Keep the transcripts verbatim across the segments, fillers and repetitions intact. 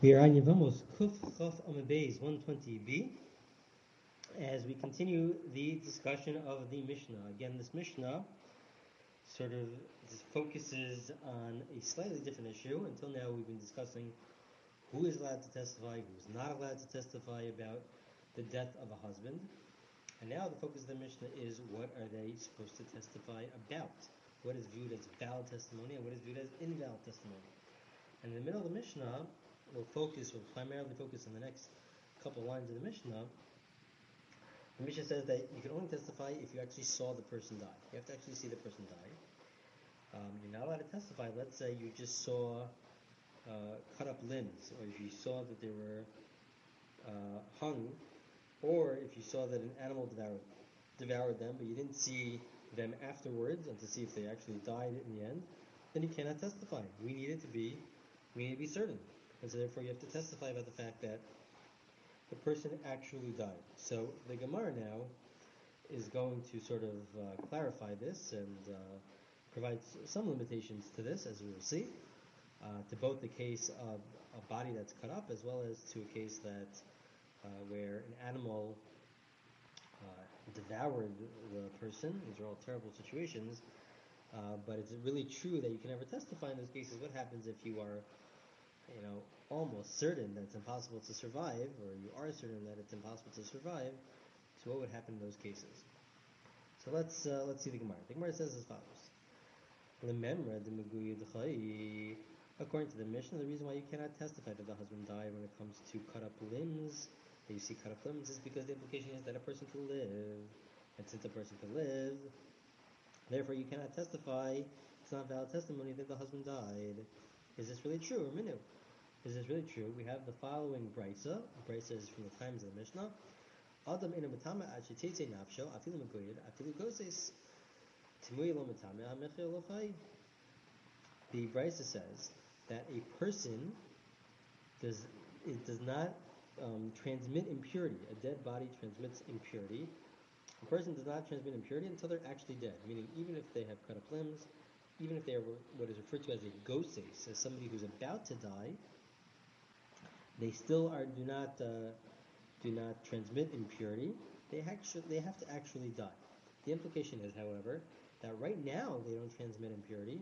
We are on Yevamos, Kuf Chof Amabay's one twenty b, as we continue the discussion of the Mishnah. Again, this Mishnah sort of focuses on a slightly different issue. Until now, we've been discussing who is allowed to testify, who is not allowed to testify about the death of a husband. And now the focus of the Mishnah is what are they supposed to testify about? What is viewed as valid testimony and what is viewed as invalid testimony? And in the middle of the Mishnah, we'll focus, we'll primarily focus on the next couple lines of the Mishnah. The Mishnah says that you can only testify if you actually saw the person die. You have to actually see the person die. Um, you're not allowed to testify. Let's say you just saw uh, cut up limbs, or if you saw that they were uh, hung, or if you saw that an animal devoured, devoured them, but you didn't see them afterwards and to see if they actually died in the end, then you cannot testify. We need it to be, we need to be certain. And so therefore you have to testify about the fact that the person actually died. So the Gemara now is going to sort of uh, clarify this and uh, provide some limitations to this, as we will see, uh, to both the case of a body that's cut up as well as to a case that uh, where an animal uh, devoured the person. These are all terrible situations, uh, but it's really true that you can never testify in those cases. What happens if you are you know, almost certain that it's impossible to survive, or you are certain that it's impossible to survive? So what would happen in those cases? So let's uh, let's see the Gemara. The Gemara says as follows. According to the Mishnah, the reason why you cannot testify that the husband died when it comes to cut up limbs, that you see cut up limbs, is because the implication is that a person can live. And since a person can live, therefore you cannot testify, it's not valid testimony that the husband died. Is this really true? Or minu? Is this really true? We have the following brisa. Brisa is from the times of the Mishnah. Adam ina matama achitete nafsho afilu megoyed afilu goses timui lo matame hamechel lo chai. The brisa says that a person does it does not um, transmit impurity. A dead body transmits impurity. A person does not transmit impurity until they're actually dead. Meaning, even if they have cut up limbs, even if they are what is referred to as a goses, as somebody who's about to die, they still are do not uh, do not transmit impurity. They actually they have to actually die. The implication is, however, that right now they don't transmit impurity,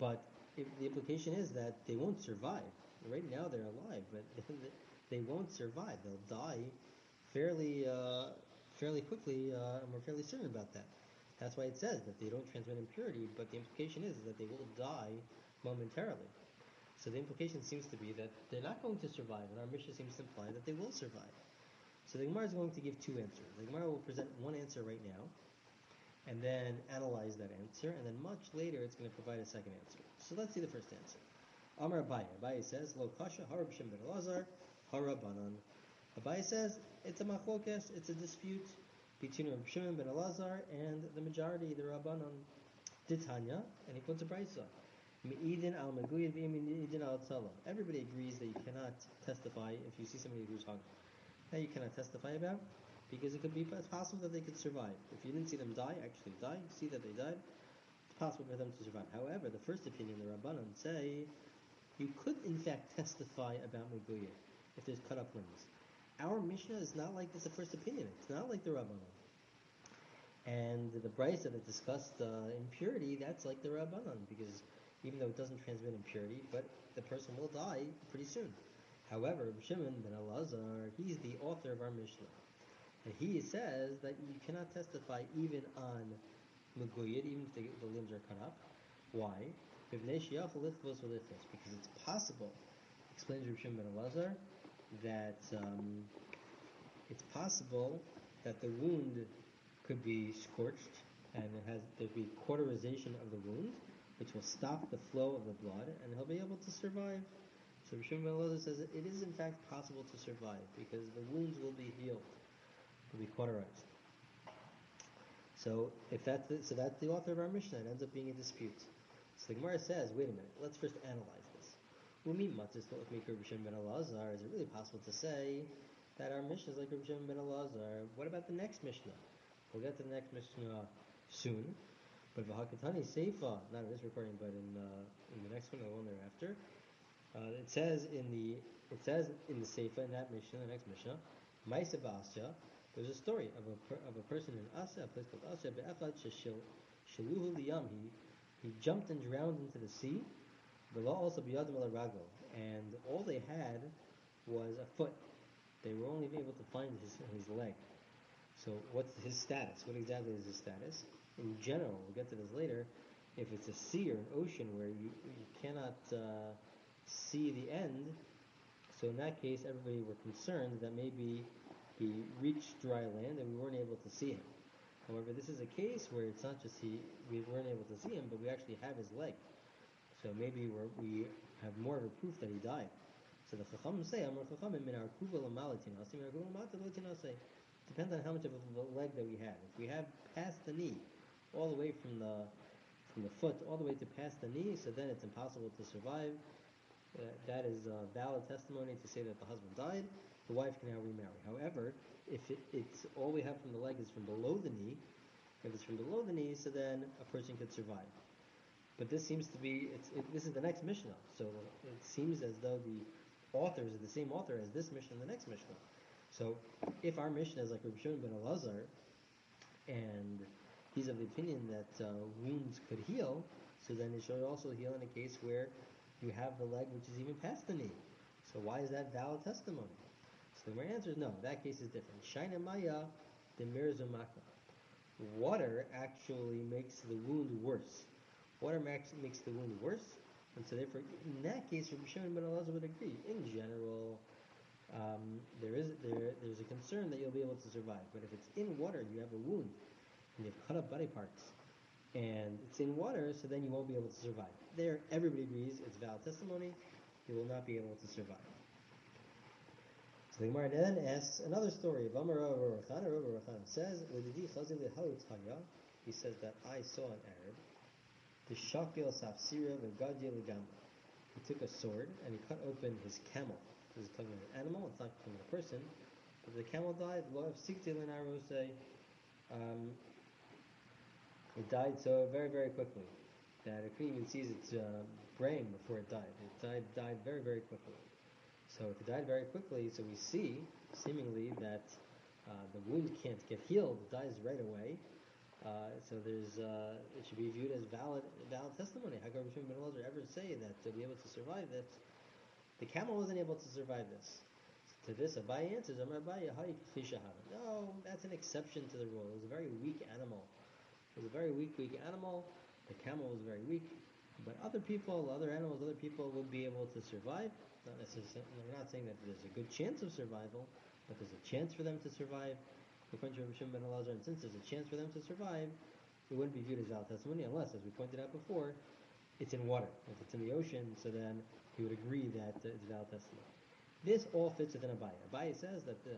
but if the implication is that they won't survive. Right now they're alive, but they won't survive. They'll die fairly uh, fairly quickly, uh, and we're fairly certain about that. That's why it says that they don't transmit impurity, but the implication is that they will die momentarily. So the implication seems to be that they're not going to survive, and our Mishnah seems to imply that they will survive. So the Gemara is going to give two answers. The Gemara will present one answer right now, and then analyze that answer, and then much later it's going to provide a second answer. So let's see the first answer. Amar Abaye. Abaye says, Lo kasha ha Rabbi Shimon ben Elazar ha Rabanan. Abaye says, it's a machlokes, it's a dispute between Rabbi Shimon ben Elazar and the majority, the Rabbanon, Ditanya, and he puts a brisa. Everybody agrees that you cannot testify if you see somebody who's hung. That you cannot testify about, because it could be possible that they could survive. If you didn't see them die, actually die, you see that they died, it's possible for them to survive. However, the first opinion, the Rabbanon, say you could in fact testify about Meguye if there's cut up limbs. Our Mishnah is not like this, the first opinion. It's not like the Rabbanon. And the brisa that discussed uh, impurity, that's like the Rabbanon, because even though it doesn't transmit impurity, but the person will die pretty soon. However, Shimon ben Elazar, he's the author of our Mishnah. And he says that you cannot testify even on Megoyed, even if the, the limbs are cut up. Why? Because it's possible, explains Rabbi Shimon ben Elazar, that um, it's possible that the wound could be scorched and it has there'd be cauterization of the wound, which will stop the flow of the blood, and he'll be able to survive. So Rabbi Shimon ben Elazar says it is in fact possible to survive because the wounds will be healed, will be cauterized. So if that's the, so that's the author of our Mishnah. It ends up being a dispute. So the Gemara says, wait a minute, let's first analyze this. Is it really possible to say that our Mishnah is like Rabbi Shimon ben Elazar? What about the next Mishnah? We'll get to the next Mishnah soon. But V'hakatani Seifa, not in this recording, but in uh, in the next one, or the one thereafter, Uh, it says in the it says in the Seifa, in that Mishnah, the next Mishnah, Ma'aseh ba'Asya. There's a story of a per, of a person in Asya, a place called Asya, be'Efad sheluhu liyam. He he jumped and drowned into the sea. Below also biyadim al-ragel, and all they had was a foot. They were only able to find his his leg. So what's his status? What exactly is his status? In general, we'll get to this later. If it's a sea or an ocean where you you cannot uh, see the end, so in that case, everybody were concerned that maybe he reached dry land and we weren't able to see him. However, this is a case where it's not just he we weren't able to see him, but we actually have his leg. So maybe we're, we have more of a proof that he died. So the Chachamim say, Amar Chachamim min arkuva l'malatin asim, arkuva l'malatin l'tin asim. Depends on how much of a leg that we have. If we have past the knee, all the way from the from the foot, all the way to past the knee, so then it's impossible to survive. Uh, that is a valid testimony to say that the husband died. The wife can now remarry. However, if it, it's all we have from the leg is from below the knee, if it's from below the knee, so then a person could survive. But this seems to be, it's, it, this is the next Mishnah. So it seems as though the authors are the same author as this Mishnah and the next Mishnah. So if our Mishnah is like Rabbi Shimon ben Elazar, and he's of the opinion that uh, wounds could heal, so then it should also heal in a case where you have the leg which is even past the knee. So why is that valid testimony? So my answer is no, that case is different. Shaina maya demirzumakla. Water actually makes the wound worse. Water makes the wound worse, and so therefore, in that case, Rabbi Shimon ben Elazar would agree. In general, um, there is there there's a concern that you'll be able to survive. But if it's in water, you have a wound, and you've cut up body parts, and it's in water, so then you won't be able to survive. There, everybody agrees, it's valid testimony. You will not be able to survive. So the Gemara then asks another story. V'amara Rav Rechana, Rav Rechana says, "L'didi chazi l'halut haya." He says that I saw an Arab. He took a sword and he cut open his camel. This is talking about an animal, it's not talking about a person. But the camel died. Um, it died so very, very quickly that it couldn't even seize its uh, brain before it died. It died, died very, very quickly. So if it died very quickly, so we see, seemingly, that uh, the wound can't get healed. It dies right away. Uh, so there's, uh, it should be viewed as valid, valid testimony. How could Rabbi Shimon ben Elazar ever say that to be able to survive this? The camel wasn't able to survive this. So to this, Abaye answers, no, that's an exception to the rule. It was a very weak animal. It was a very weak, weak animal. The camel was very weak. But other people, other animals, other people will be able to survive. Not necessarily, we're not saying that there's a good chance of survival, but there's a chance for them to survive. According to Rabbi Shimon ben Elazar, and since there's a chance for them to survive, it wouldn't be viewed as valid testimony unless, as we pointed out before, it's in water. If it's in the ocean, so then he would agree that it's valid testimony. This all fits within Abaye. Abaye says that the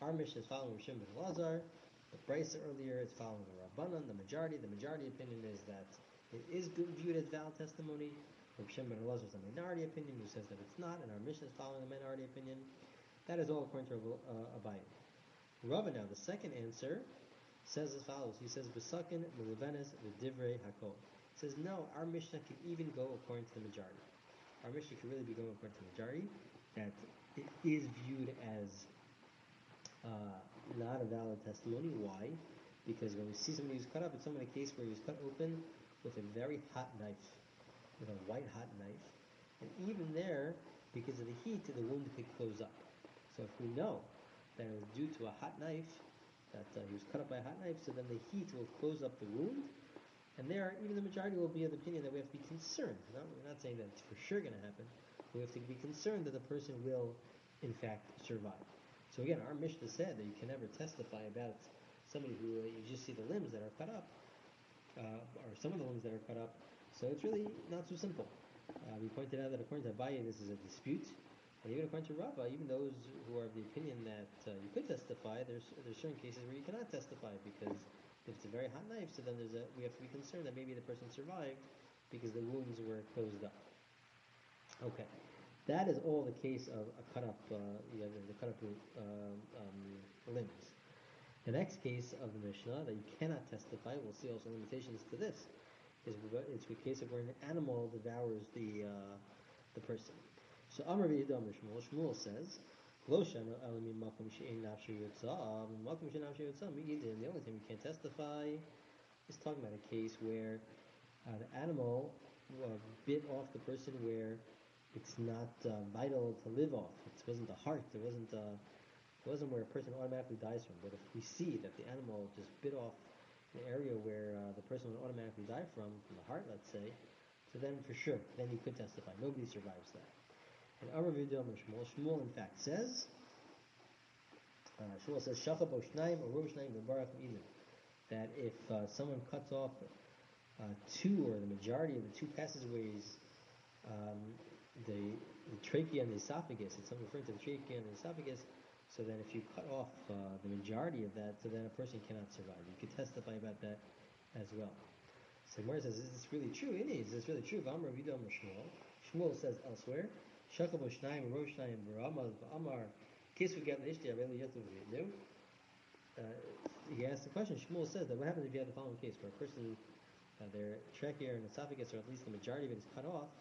our Mishnah is following Rabbi Shimon ben Elazar. The Brisa earlier is following the Rabanan, the majority. The majority opinion is that it is viewed as valid testimony. Rabbi Shimon ben Elazar is the minority opinion, who says that it's not, and our Mishnah is following the minority opinion. That is all according to uh, Abaye. Rava now, the second answer, says as follows. He says, B'sakin melevenes v'divrei hakol. He says, no, our Mishnah can even go according to the majority. Our Mishnah can really be going according to the majority, that it is viewed as uh, not a valid testimony. Why? Because when we see somebody who's cut up, it's only a case where he was cut open with a very hot knife, with a white hot knife. And even there, because of the heat, the wound could close up. So if we know that it was due to a hot knife, that uh, he was cut up by a hot knife, so then the heat will close up the wound, and there, even the majority will be of the opinion that we have to be concerned. Not, we're not saying that it's for sure going to happen, but we have to be concerned that the person will, in fact, survive. So again, our Mishnah said that you can never testify about somebody who, uh, you just see the limbs that are cut up, uh, or some of the limbs that are cut up, so it's really not so simple. Uh, we pointed out that according to Abaye, this is a dispute. And even according to Rava, even those who are of the opinion that uh, you could testify, there's there's certain cases where you cannot testify, because if it's a very hot knife, so then there's a, we have to be concerned that maybe the person survived because the wounds were closed up. Okay, that is all the case of a cut up, uh, you have the cut up uh, um, limbs. The next case of the Mishnah that you cannot testify, we'll see also limitations to this, is it's the case of where an animal devours the uh, the person. So Amar v'yidam Shmuel. Shmuel says, the only thing we can't testify is talking about a case where an animal uh, bit off the person where it's not uh, vital to live off. It wasn't the heart. It wasn't uh, it wasn't where a person automatically dies from. But if we see that the animal just bit off an area where uh, the person would automatically die from, from the heart, let's say, so then for sure, then you could testify. Nobody survives that. And Amar v'yidam Shmuel, Shmuel in fact says, uh, Shmuel says, Shachar bo shnayim oru shnayim lebarach mi'idin, that if uh, someone cuts off uh, two or the majority of the two passageways, um, the, the trachea and the esophagus, it's referring to the trachea and the esophagus, so then if you cut off uh, the majority of that, so then a person cannot survive. You could testify about that as well. So Gemara says, is this really true? It is. Is this really true? Amar v'yidam Shmuel. Shmuel says elsewhere, Shachar bo shnayim oru shnayim b'ramaz b'amar kisvu gad l'ishti areili yotu v'yidnu. Uh, he asked the question. Shmuel says that what happens if you have the following case where a person, uh, their trachea and esophagus, or at least the majority of it, is cut off.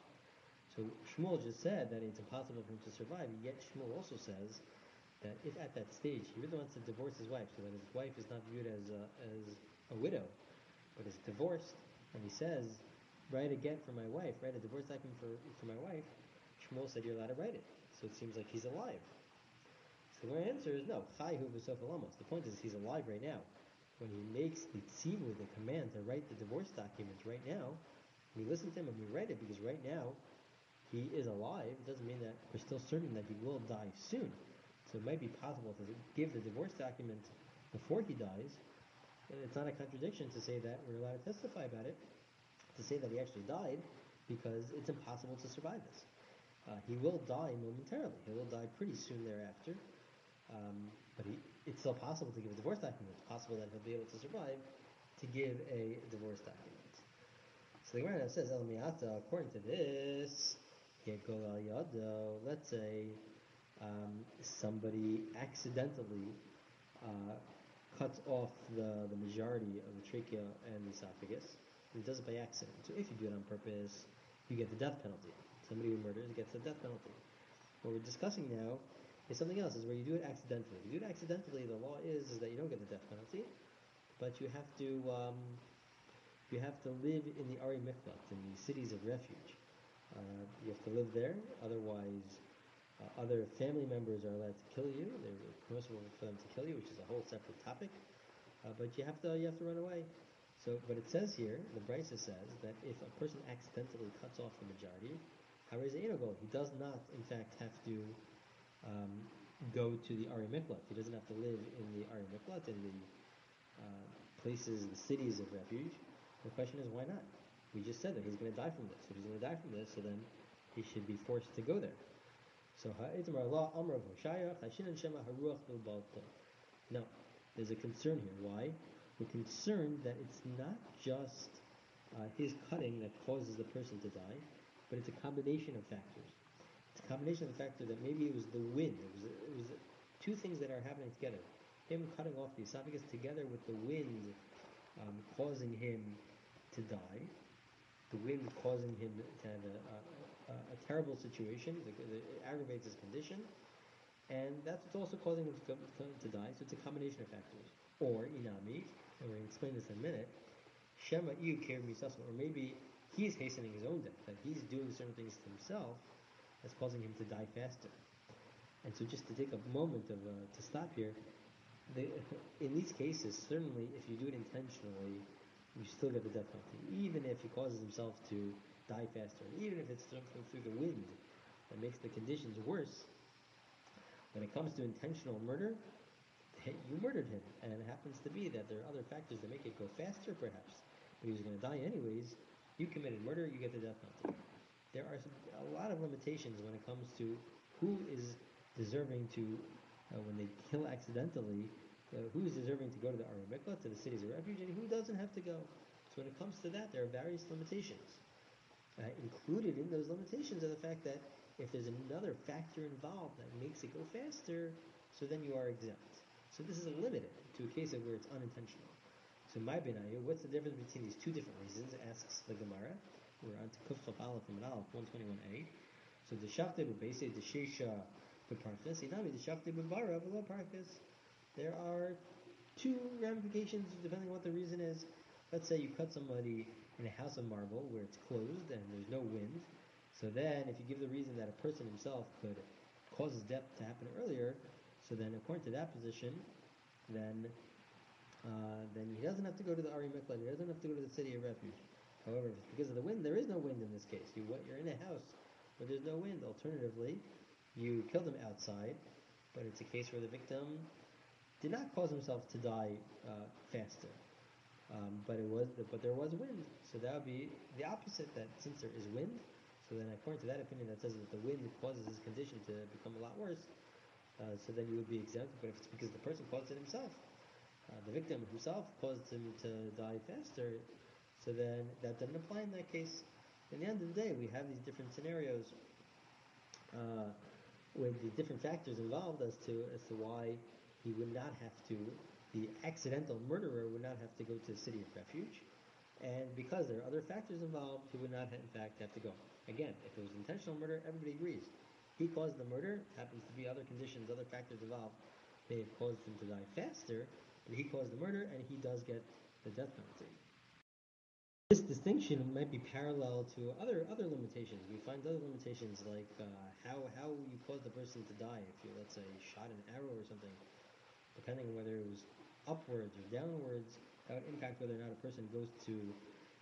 So Shmuel just said that it's impossible for him to survive. Yet Shmuel also says that if at that stage he really wants to divorce his wife, so that his wife is not viewed as a, as a widow, but is divorced, and he says, "Write again for my wife. Write a divorce document for for my wife." Shmuel said, "You're allowed to write it." So it seems like he's alive. So the answer is no. The point is he's alive right now. When he makes the tzivu, the command to write the divorce document right now, we listen to him and we write it because right now he is alive. It doesn't mean that we're still certain that he will die soon. So it might be possible to give the divorce document before he dies. And it's not a contradiction to say that we're allowed to testify about it, to say that he actually died, because it's impossible to survive this. Uh, he will die momentarily. He will die pretty soon thereafter. Um, but he, it's still possible to give a divorce document. It's possible that he'll be able to survive to give a divorce document. So the Gemara says, El Miata, according to this, let's say um, somebody accidentally uh, cuts off the, the majority of the trachea and the esophagus, and he does it by accident. So if you do it on purpose, you get the death penalty. Somebody who murders gets the death penalty. What we're discussing now is something else, is where you do it accidentally. If you do it accidentally, the law is, is that you don't get the death penalty, but you have to um, you have to live in the Arei Miklat, in the cities of refuge. Uh, you have to live there, otherwise uh, other family members are allowed to kill you. They're permissible for them to kill you, which is a whole separate topic. Uh, but you have to you have to run away. So, but it says here, the Brisa says that if a person accidentally cuts off the majority, he does not, in fact, have to um, go to the Arei Miklat. He doesn't have to live in the Arei Miklat, in the uh, places, the cities of refuge. The question is, why not? We just said that he's going to die from this. If he's going to die from this, so then he should be forced to go there. So, no, there's a concern here. Why? We're concerned that it's not just uh, his cutting that causes the person to die, but it's a combination of factors. It's a combination of the factor that maybe it was the wind. It was, it was two things that are happening together. Him cutting off the esophagus together with the wind um, causing him to die. The wind causing him to have a, a, a, a terrible situation. It aggravates his condition. And that's what's also causing him to, to, to die. So it's a combination of factors. Or inami, and we're going to explain this in a minute, Shema iu keir misasma, or maybe he's hastening his own death, that he's doing certain things to himself that's causing him to die faster. And so just to take a moment of uh, to stop here, the, in these cases, certainly if you do it intentionally, you still get the death penalty, even if he causes himself to die faster, even if it's through the wind that makes the conditions worse. When it comes to intentional murder, you murdered him, and it happens to be that there are other factors that make it go faster, perhaps, but he was going to die anyways. You committed murder, you get the death penalty. There are some, a lot of limitations when it comes to who is deserving to, uh, when they kill accidentally, uh, who is deserving to go to the Arei Miklat, to the cities of refuge, and who doesn't have to go. So when it comes to that, there are various limitations. Uh, included in those limitations are the fact that if there's another factor involved that makes it go faster, so then you are exempt. So this is limited to a case of where it's unintentional. So my binayu, what's the difference between these two different reasons? Asks the Gemara. We're on to Kuf Chaf Aleph and Aleph one twenty-one a. So the Shaftebu Base, the Shisha Beparkas, Inami, the Shaftebu Bara, Vela Parkas. There are two ramifications depending on what the reason is. Let's say you cut somebody in a house of marble where it's closed and there's no wind. So then if you give the reason that a person himself could cause his death to happen earlier, so then according to that position, then uh, then he doesn't have to go to the Arei Miklat, he doesn't have to go to the city of refuge. However, if it's because of the wind, there is no wind in this case. You, you're in a house where there's no wind. Alternatively, you kill them outside, but it's a case where the victim did not cause himself to die uh, faster. Um, but it was, but there was wind, so that would be the opposite. That since there is wind, so then according to that opinion, that says that the wind causes his condition to become a lot worse. Uh, so then you would be exempt. But if it's because the person caused it himself, uh, the victim himself caused him to die faster, so then that doesn't apply in that case. In the end of the day, we have these different scenarios uh, with the different factors involved as to as to why he would not have to. The accidental murderer would not have to go to the city of refuge, and because there are other factors involved, he would not, in fact, have to go. Again, if it was intentional murder, everybody agrees. He caused the murder, happens to be other conditions, other factors involved may have caused him to die faster, but he caused the murder, and he does get the death penalty. This distinction might be parallel to other other limitations. We find other limitations like uh, how, how you cause the person to die if you, let's say, shot an arrow or something. Depending on whether it was upwards or downwards, that would impact whether or not a person goes to,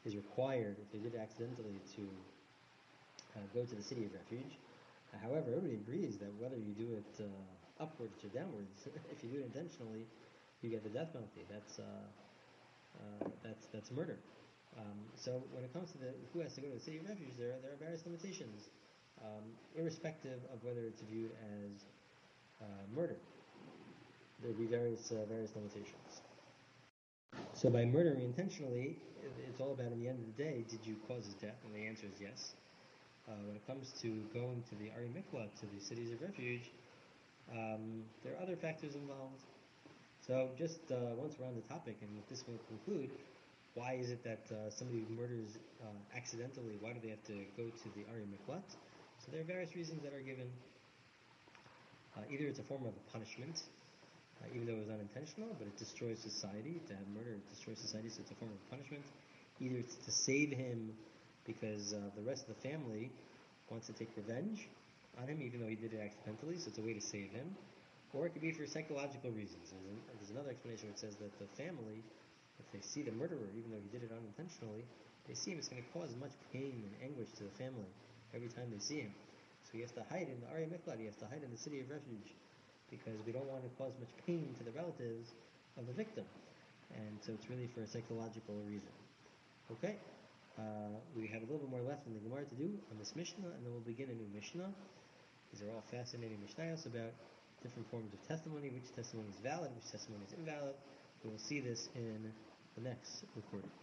is required, if they did accidentally, to uh, go to the city of refuge. Uh, however, everybody agrees that whether you do it uh, upwards or downwards, if you do it intentionally, you get the death penalty. That's uh, uh, that's that's murder. Um, so when it comes to the who has to go to the city of refuge, there there are various limitations, um, irrespective of whether it's viewed as uh, murder. There would be various uh, various limitations. So by murdering intentionally, it's all about, in the end of the day, did you cause his death? And the answer is yes. Uh, when it comes to going to the Arei Miklat, to the cities of refuge, um, there are other factors involved. So just uh, once we're on the topic, and this will conclude, why is it that uh, somebody who murders uh, accidentally, why do they have to go to the Arei Miklat? So there are various reasons that are given. Uh, either it's a form of a punishment, Uh, even though it was unintentional, but it destroys society. To have murder, it destroys society, so it's a form of punishment. Either it's to save him because uh, the rest of the family wants to take revenge on him, even though he did it accidentally, so it's a way to save him. Or it could be for psychological reasons. There's, an, there's another explanation which says that the family, if they see the murderer, even though he did it unintentionally, they see him, it's going to cause much pain and anguish to the family every time they see him. So he has to hide in the Arei Miklat, he has to hide in the city of refuge, because we don't want to cause much pain to the relatives of the victim. And so it's really for a psychological reason. Okay, uh, we have a little bit more left in the Gemara to do on this Mishnah, and then we'll begin a new Mishnah. These are all fascinating Mishnayos about different forms of testimony, which testimony is valid, which testimony is invalid. We will see this in the next recording.